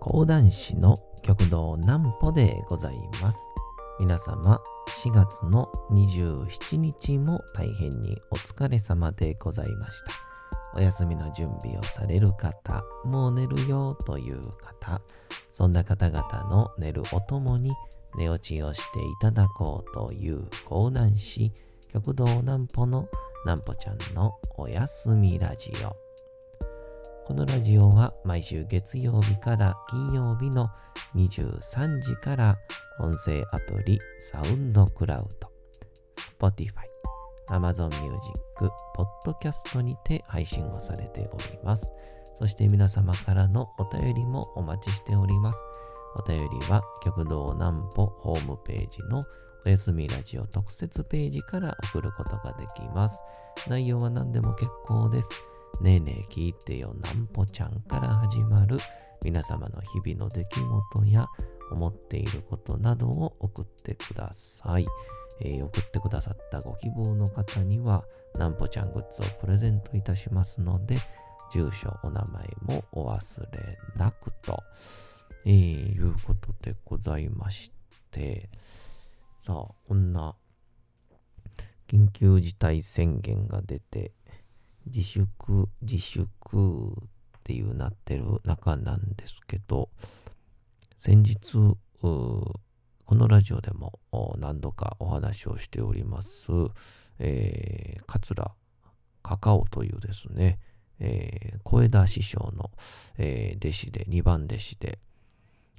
講談師の旭堂南歩でございます。皆様4月の27日も大変にお疲れ様でございました。お休みの準備をされる方、もう寝るよという方、そんな方々の寝るおともに寝落ちをしていただこうという講談師旭堂南歩の南歩ちゃんのおやすみラジオ。このラジオは毎週月曜日から金曜日の23時から音声アプリサウンドクラウド、Spotify、Amazon Music、Podcast にて配信をされております。そして皆様からのお便りもお待ちしております。お便りは旭堂南歩ホームページのおやすみラジオ特設ページから送ることができます。内容は何でも結構です。ねえねえ聞いてよ南歩ちゃんから始まる皆様の日々の出来事や思っていることなどを送ってください。送ってくださったご希望の方には南歩ちゃんグッズをプレゼントいたしますので、住所お名前もお忘れなくと、いうことでございまして、さあこんな緊急事態宣言が出て自粛っていうなってる中なんですけど、先日このラジオでも何度かお話をしております、桂カカオというですね、小枝師匠の、弟子で2番弟子で、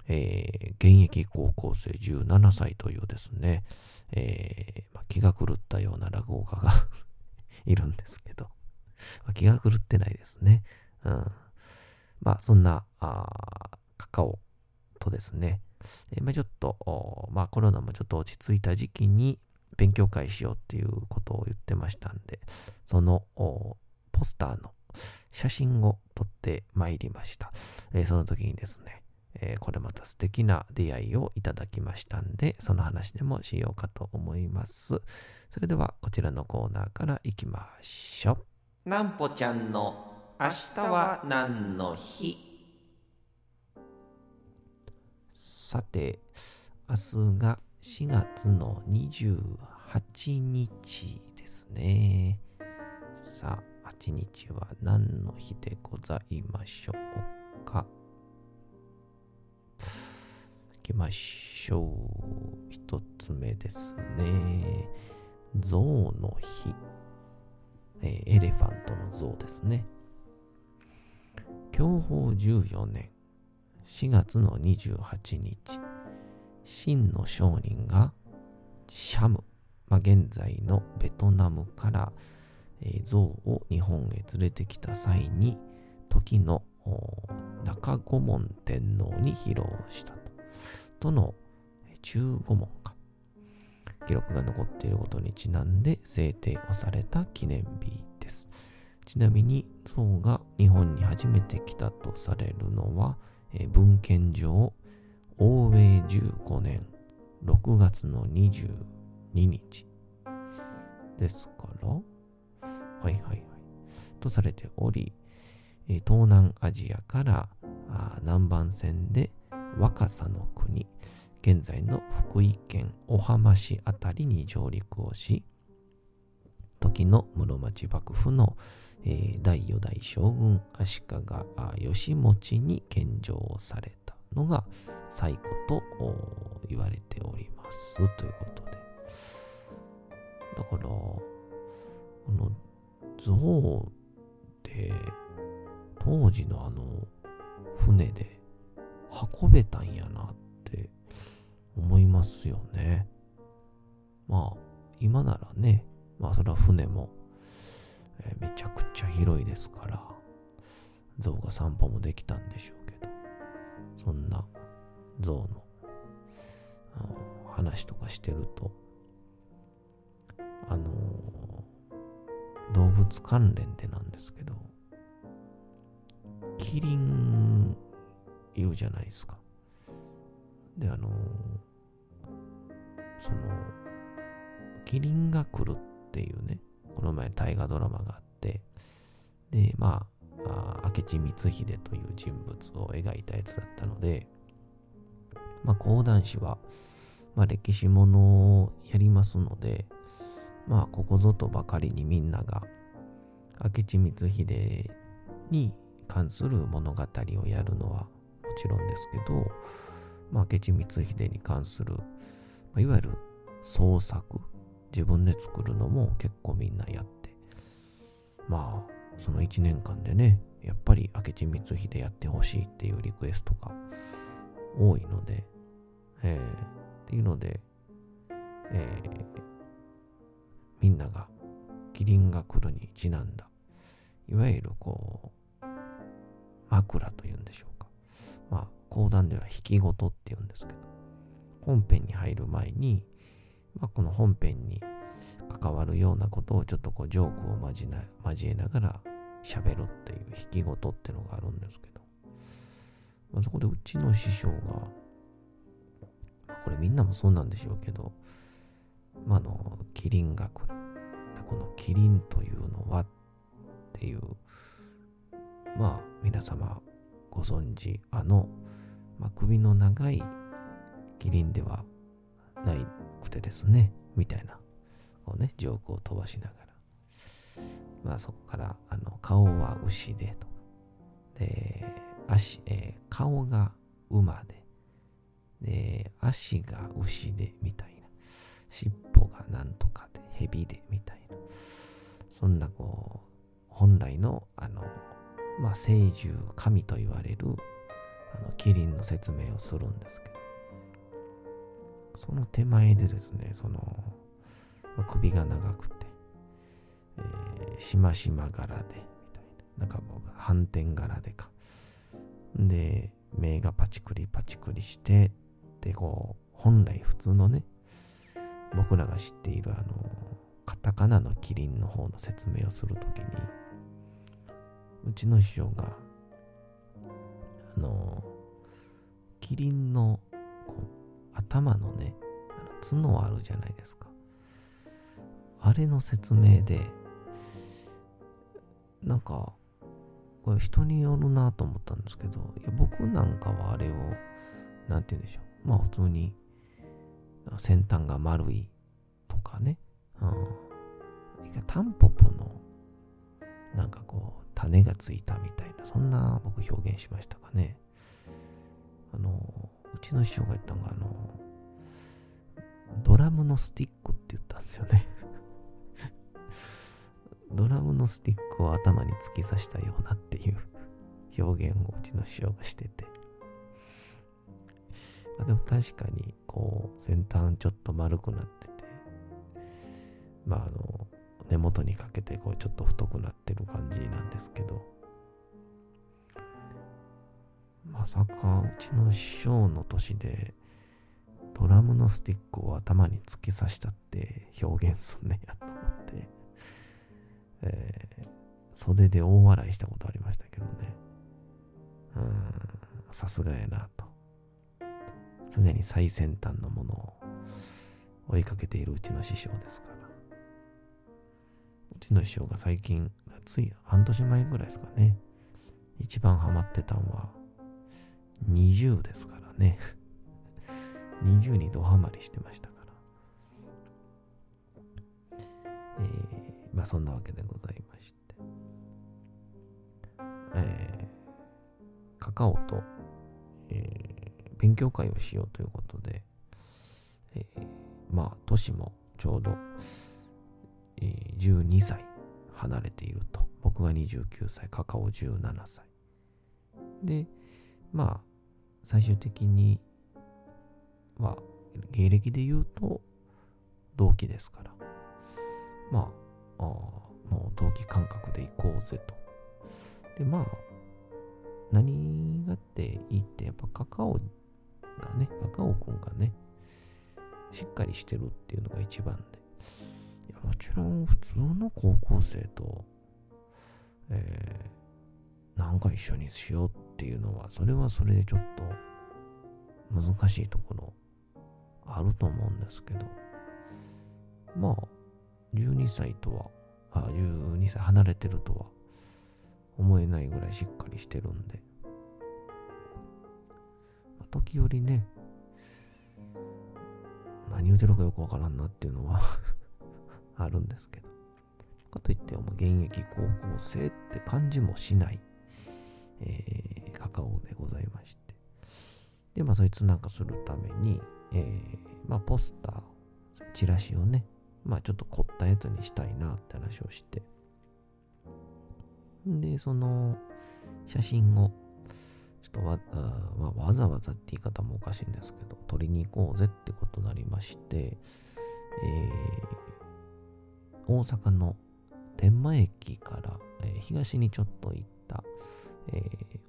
現役高校生17歳というですね、気が狂ったような落語家がいるんですけど、気が狂ってないですね。そんなカカオとですね、ちょっと、コロナもちょっと落ち着いた時期に勉強会しようっていうことを言ってましたんで、そのポスターの写真を撮ってまいりました。その時にですね、これまた素敵な出会いをいただきましたんで、その話でもしようかと思います。それではこちらのコーナーからいきましょう。南歩ちゃんの明日は何の日。さて、明日が4月の28日ですね。さあ、8日は何の日でございましょうか。いきましょう。一つ目ですね。象の日。エレファントの像ですね。享保14年4月の28日、清の商人がシャム、現在のベトナムから、像を日本へ連れてきた際に、時の中御門天皇に披露したとの中御門か記録が残っていることにちなんで制定をされた記念日です。ちなみに象が日本に初めて来たとされるのは、文献上、応永15年6月の22日ですから、とされており、東南アジアから南蛮船で若狭の国、現在の福井県小浜市あたりに上陸をし、時の室町幕府の、第4代将軍足利義持に献上をされたのが最古と言われておりますということで、だからこの象で当時の船で運べたんやなって思いますよね。今ならね、それは船も、めちゃくちゃ広いですから象が散歩もできたんでしょうけど、そんな象の話とかしてると、動物関連でなんですけど、キリンいるじゃないですか。で、そのキリンが来るっていうね、この前大河ドラマがあって、で、明智光秀という人物を描いたやつだったので、講談師は、歴史ものをやりますので、ここぞとばかりにみんなが明智光秀に関する物語をやるのはもちろんですけど、明智光秀に関する、いわゆる創作、自分で作るのも結構みんなやって、その1年間でね、やっぱり明智光秀やってほしいっていうリクエストが多いので、っていうので、みんなが麒麟が来るにちなんだ、いわゆる枕というんでしょうか。講談では引き事っていうんですけど、本編に入る前に、この本編に関わるようなことをちょっとジョークを交えながら喋るっていう引き事ってのがあるんですけど、そこでうちの師匠が、これみんなもそうなんでしょうけど、麒麟が来る。この麒麟というのはっていう、皆様ご存知、首の長い麒麟ではないくてですね、みたいな、ジョークを飛ばしながら、そこから、顔は牛でとか、で、顔が馬で、で、足が牛で、みたいな、尻尾がなんとかで、蛇で、みたいな、そんな本来の、聖獣神と言われる麒麟の説明をするんですけど、その手前でですね、首が長くて、しましま柄でみたいな、反転柄でか、で目がパチクリパチクリして、で本来普通のね、僕らが知っているカタカナのキリンの方の説明をするときに、うちの師匠がキリンの頭のね、角あるじゃないですか。あれの説明で、これ人によるなと思ったんですけど、僕なんかはあれを、なんて言うんでしょう。普通に、先端が丸いとかね、タンポポの、種がついたみたいな、そんな僕表現しましたかね。うちの師匠が言ったのが、ドラムのスティックって言ったんですよね。ドラムのスティックを頭に突き刺したようなっていう表現をうちの師匠がしてて、でも確かに先端ちょっと丸くなってて、根元にかけてちょっと太くなってる感じなんですけど、まさかうちの師匠の年でドラムのスティックを頭に突き刺したって表現すんねやと思って、袖で大笑いしたことありましたけどね。さすがやなと。常に最先端のものを追いかけているうちの師匠ですから。うちの師匠が最近、つい半年前ぐらいですかね、一番ハマってたのは20ですからね。20にドハマりしてましたから。そんなわけでございまして。カカオと、勉強会をしようということで、年もちょうど、12歳離れていると。僕が29歳、カカオ17歳。で、最終的には芸歴で言うと同期ですから、もう同期感覚で行こうぜと。で、何がっていいって、やっぱカカオくんがね、しっかりしてるっていうのが一番で、もちろん普通の高校生と、一緒にしようっていうのは、それはそれでちょっと難しいところあると思うんですけど、12歳離れてるとは思えないぐらいしっかりしてるんで、時折ね何言うてるかよくわからんなっていうのはあるんですけど、かといって現役高校生って感じもしない、カカオでございまして、でそいつなんかするために、ポスターチラシをねちょっと凝ったやつにしたいなって話をして、でその写真をちょっと わざわざって言い方もおかしいんですけど撮りに行こうぜってことになりまして、大阪の天満駅から、東にちょっと行った、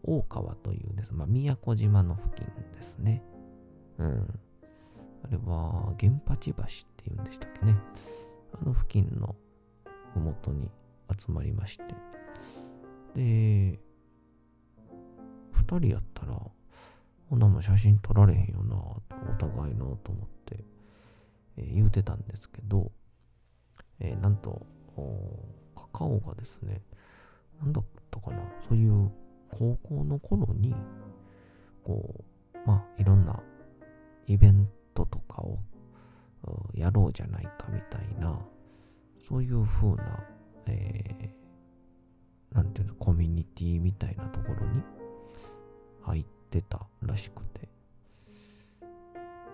大川というですね、宮古島の付近ですね、あれは原八橋っていうんでしたっけね、あの付近のふもとに集まりまして、で2人やったらこんなもん写真撮られへんよなお互いのと思って、言うてたんですけど、なんとカカオがですね、なんだったかな、そういう高校の頃にこういろんなイベントとかをやろうじゃないかみたいな、そういう風な、なんていうのコミュニティみたいなところに入ってたらしくて、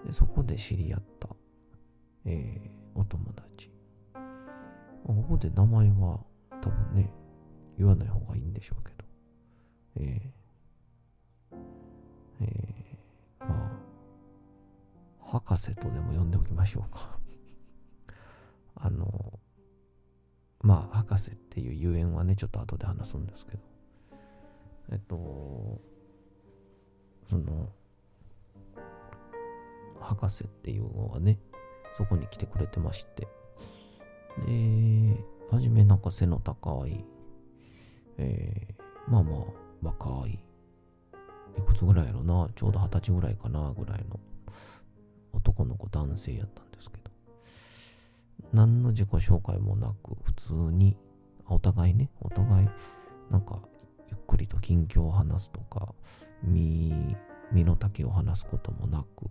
でそこで知り合った、お友達、ここで名前は多分ね言わない方がいいんでしょうけど、博士とでも呼んでおきましょうか博士っていうゆえんはねちょっと後で話すんですけど、その博士っていうのがねそこに来てくれてまして、で初めなんか背の高い、若いいくつぐらいやろな、ちょうど20歳ぐらいかなぐらいの男の子男性やったんですけど、何の自己紹介もなく普通にお互いなんかゆっくりと近況を話すとか身の丈を話すこともなく、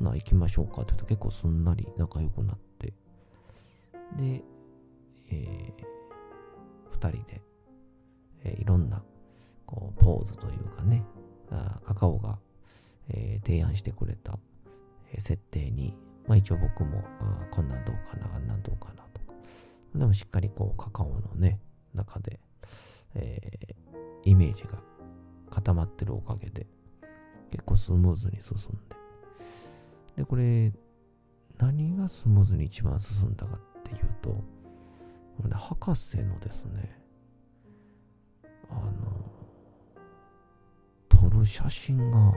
行きましょうかって言うと結構すんなり仲良くなって、で、2人で、いろんなこうポーズというかね、カカオが、提案してくれた、設定に、一応僕もこんなんどうかなあんなんどうかなとか、でもしっかりこうカカオのね中で、イメージが固まってるおかげで結構スムーズに進んで、でこれ何がスムーズに一番進んだかっていうと、これね博士のですね撮る写真が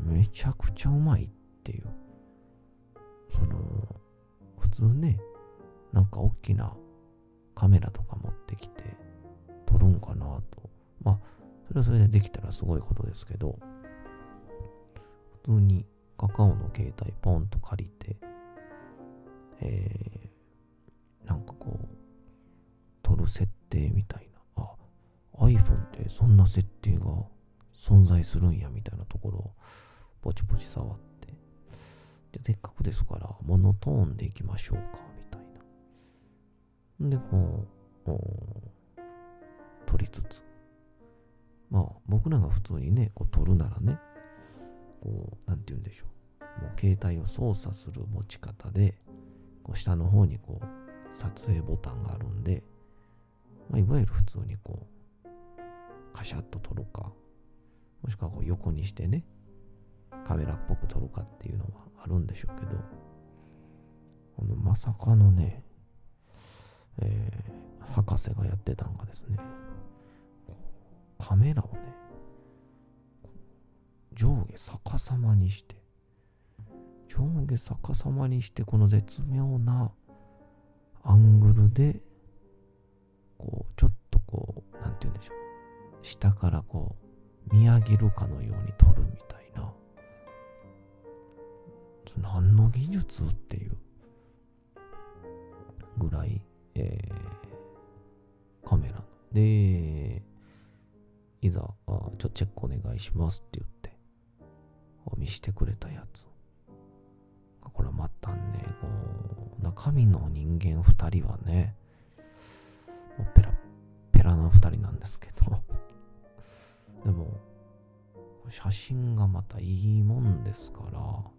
めちゃくちゃうまいっていう、その普通ねなんか大きなカメラとか持ってきて撮るんかなと、それはそれでできたらすごいことですけど、普通にカカオの携帯ポンと借りて、なんかこう撮る設定みたいな、iPhone ってそんな設定が存在するんやみたいなところをポチポチ触って、でせっかくですからモノトーンでいきましょうかみたいな、でこう撮りつつ、僕らが普通にねこう撮るならねこうなんて言うんでしょう、もう携帯を操作する持ち方でこう下の方にこう撮影ボタンがあるんで、いわゆる普通にこうカシャッと撮るか、もしくはこう横にしてねカメラっぽく撮るかっていうのはあるんでしょうけど、このまさかのね、博士がやってたんがですね、カメラをね上下逆さまにしてこの絶妙なアングルでこうちょっとこうなんて言うんでしょう、下からこう見上げるかのように撮るみたいな、何の技術っていうぐらい、カメラので、いざ、チェックお願いしますって言って、見してくれたやつ。これまたね、中身の人間二人はね、ペラペラな二人なんですけど、でも、写真がまたいいもんですから、も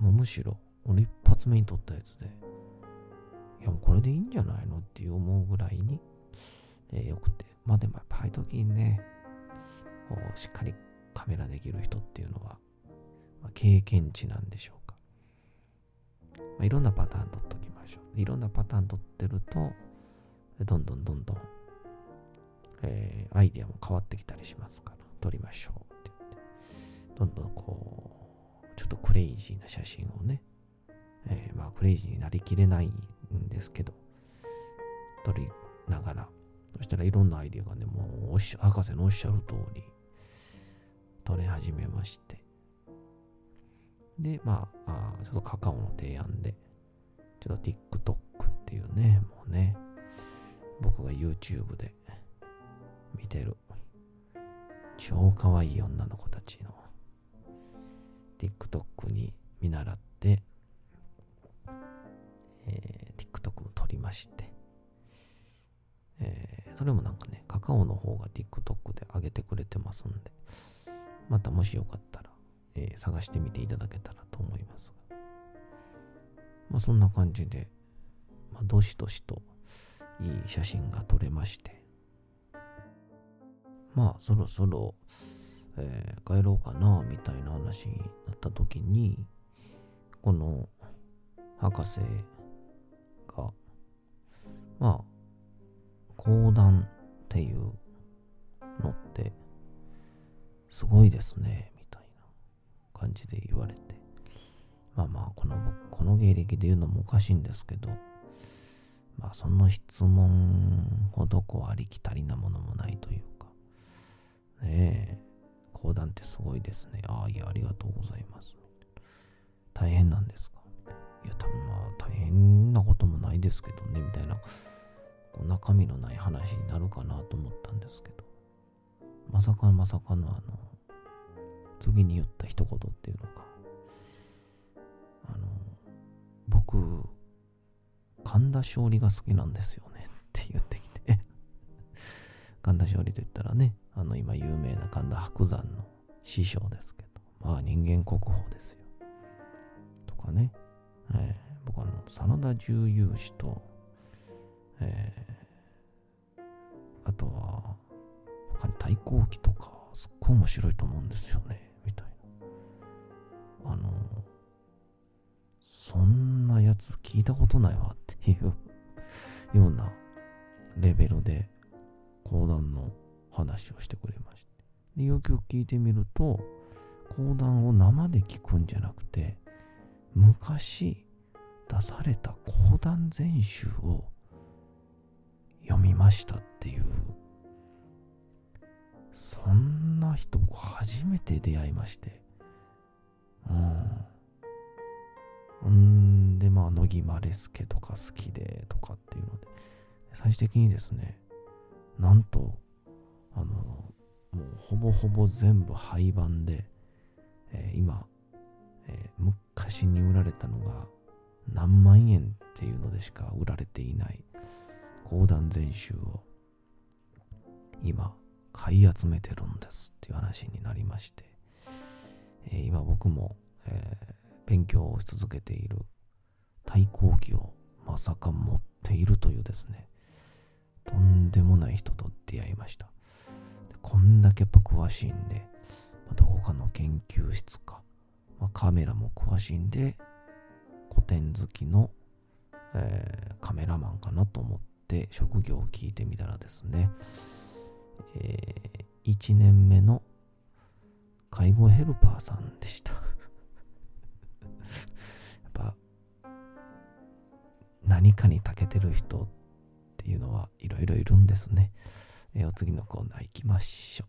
うむしろ、俺一発目に撮ったやつで、いやもうこれでいいんじゃないのって思うぐらいに、よくて。まあでもやっぱああいう時にね、しっかりカメラできる人っていうのは、経験値なんでしょうか。いろんなパターン撮っときましょう。いろんなパターン撮ってると、どんどん、アイディアも変わってきたりしますから、撮りましょうって言って、どんどんちょっとクレイジーな写真をね、クレイジーになりきれないんですけど、撮りながら、そしたらいろんなアイディアがね、もう博士のおっしゃる通り、撮れ始めまして、で、ちょっとカカオの提案で、ちょっと TikTok っていうね、もうね、僕が YouTube で見てる、超可愛い女の子たちの TikTok に見習って、TikTok も撮りまして、それもなんかね、カカオの方が TikTok で上げてくれてますんで、またもしよかったら、探してみていただけたらと思いますが、そんな感じで、どしどしといい写真が撮れまして、そろそろ、帰ろうかなみたいな話になった時に、この博士が講談っていうのってすごいですねみたいな感じで言われて、この芸歴で言うのもおかしいんですけど、その質問ほどありきたりなものもないというかね、講談ってすごいですね、いやありがとうございます、大変なんですか、いや大変なこともないですけどねみたいな、中身のない話になるかなと思ったんですけど、まさかの次に言った一言っていうのが、僕神田勝利が好きなんですよねって言ってきて神田勝利といったらね、今有名な神田伯山の師匠ですけど、人間国宝ですよとかね、僕は真田十勇士と、あとは他に太閤記とかすっごい面白いと思うんですよねみたいな、そんなやつ聞いたことないわっていうようなレベルで講談の話をしてくれまして、でよく聞いてみると、講談を生で聞くんじゃなくて、昔出された講談全集を読みましたっていう、そんな人初めて出会いまして、で乃木希典とか好きでとかっていうので、最終的にですね、なんともうほぼ全部廃盤で、今、昔に売られたのが何万円っていうのでしか売られていない講談全集を今買い集めてるんですっていう話になりまして、今僕も、勉強をし続けている太閤記をまさか持っているというですね、とんでもない人と出会いました。でこんだけ詳しいんで、どこかの研究室か、カメラも詳しいんで、古典好きの、カメラマンかなと思って職業を聞いてみたらですね、1年目の介護ヘルパーさんでしたやっぱ何かに長けてる人っていうのはいろいろいるんですね、お次のコーナー行きましょう。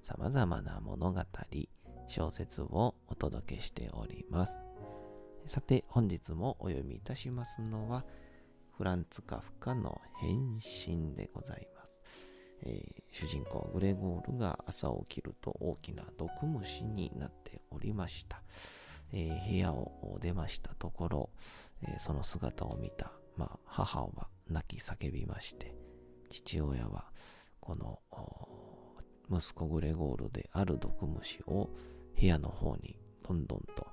さまざまな物語、小説をお届けしております。さて、本日もお読みいたしますのは、フランツ・カフカの変身でございます。主人公グレゴールが朝起きると大きな毒虫になっておりました。部屋を出ましたところ、その姿を見た、母は泣き叫びまして、父親はこの息子グレゴールである毒虫を部屋の方にどんどんと、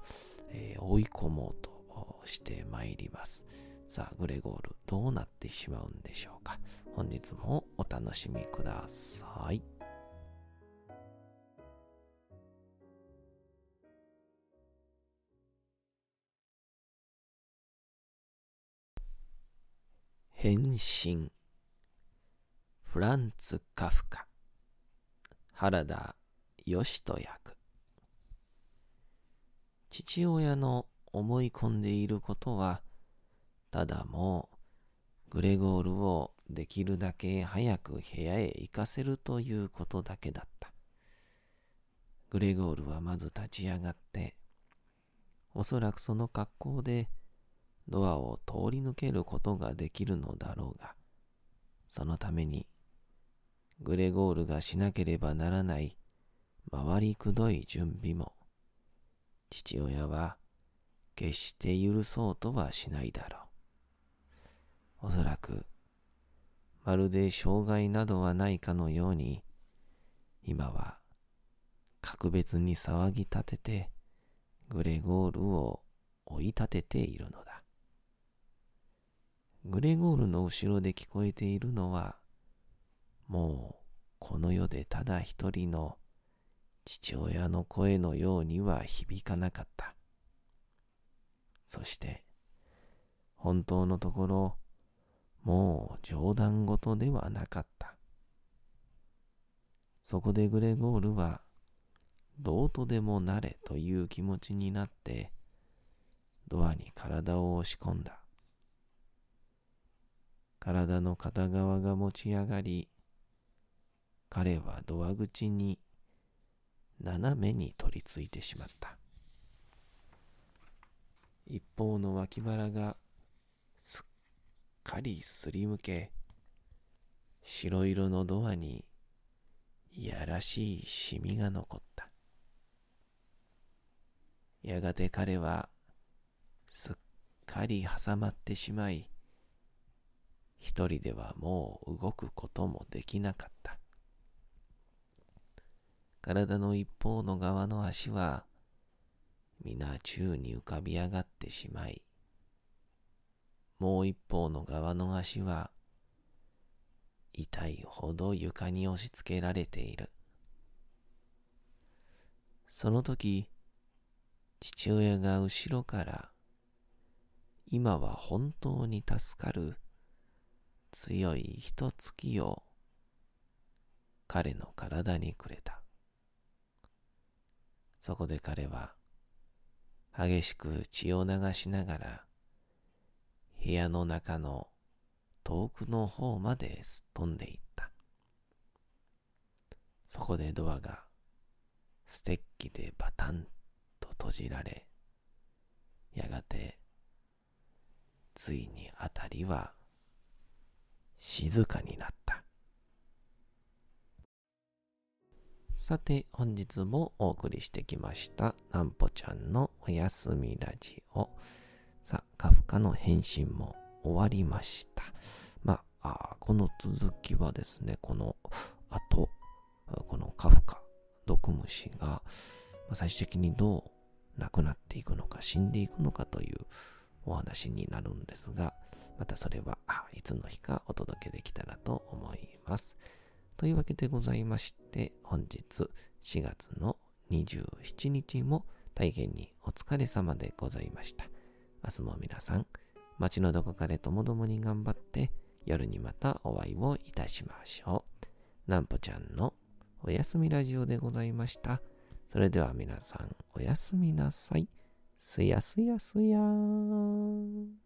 追い込もうとしてまいります。さあ、グレゴールどうなってしまうんでしょうか。本日もお楽しみください。変身、フランツ・カフカ、原田義人役。父親の思い込んでいることは、ただもうグレゴールをできるだけ早く部屋へ行かせるということだけだった。グレゴールはまず立ち上がって、おそらくその格好でドアを通り抜けることができるのだろうが、そのためにグレゴールがしなければならない回りくどい準備も、父親は決して許そうとはしないだろう。おそらく、まるで障害などはないかのように、今は格別に騒ぎ立てて、グレゴールを追い立てているのだ。グレゴールの後ろで聞こえているのは、もうこの世でただ一人の父親の声のようには響かなかった。そして本当のところ、もう冗談事ではなかった。そこでグレゴールはどうとでもなれという気持ちになってドアに体を押し込んだ。体の片側が持ち上がり、彼はドア口に斜めに取り付いてしまった。一方の脇腹がすっかりすりむけ、白色のドアにいやらしいシミが残った。やがて彼はすっかり挟まってしまい、一人ではもう動くこともできなかった。体の一方の側の足は皆宙に浮かび上がってしまい、もう一方の側の足は痛いほど床に押し付けられている。その時、父親が後ろから、今は本当に助かる強いひとつきを彼の体にくれた。そこで彼は激しく血を流しながら部屋の中の遠くの方まですっ飛んでいった。そこでドアがステッキでバタンと閉じられ、やがてついにあたりは静かになった。さて、本日もお送りしてきましたなんぽちゃんのおやすみラジオ。さあ、カフカの変身も終わりました。この続きはですね、このあと、このカフカ、毒虫が最終的にどう亡くなっていくのか、死んでいくのかというお話になるんですが、またそれはいつの日かお届けできたらと思います。というわけでございまして、本日4月の27日も大変にお疲れ様でございました。明日も皆さん、街のどこかでともどもに頑張って、夜にまたお会いをいたしましょう。なんぽちゃんのおやすみラジオでございました。それでは皆さん、おやすみなさい。すやすやすやーん。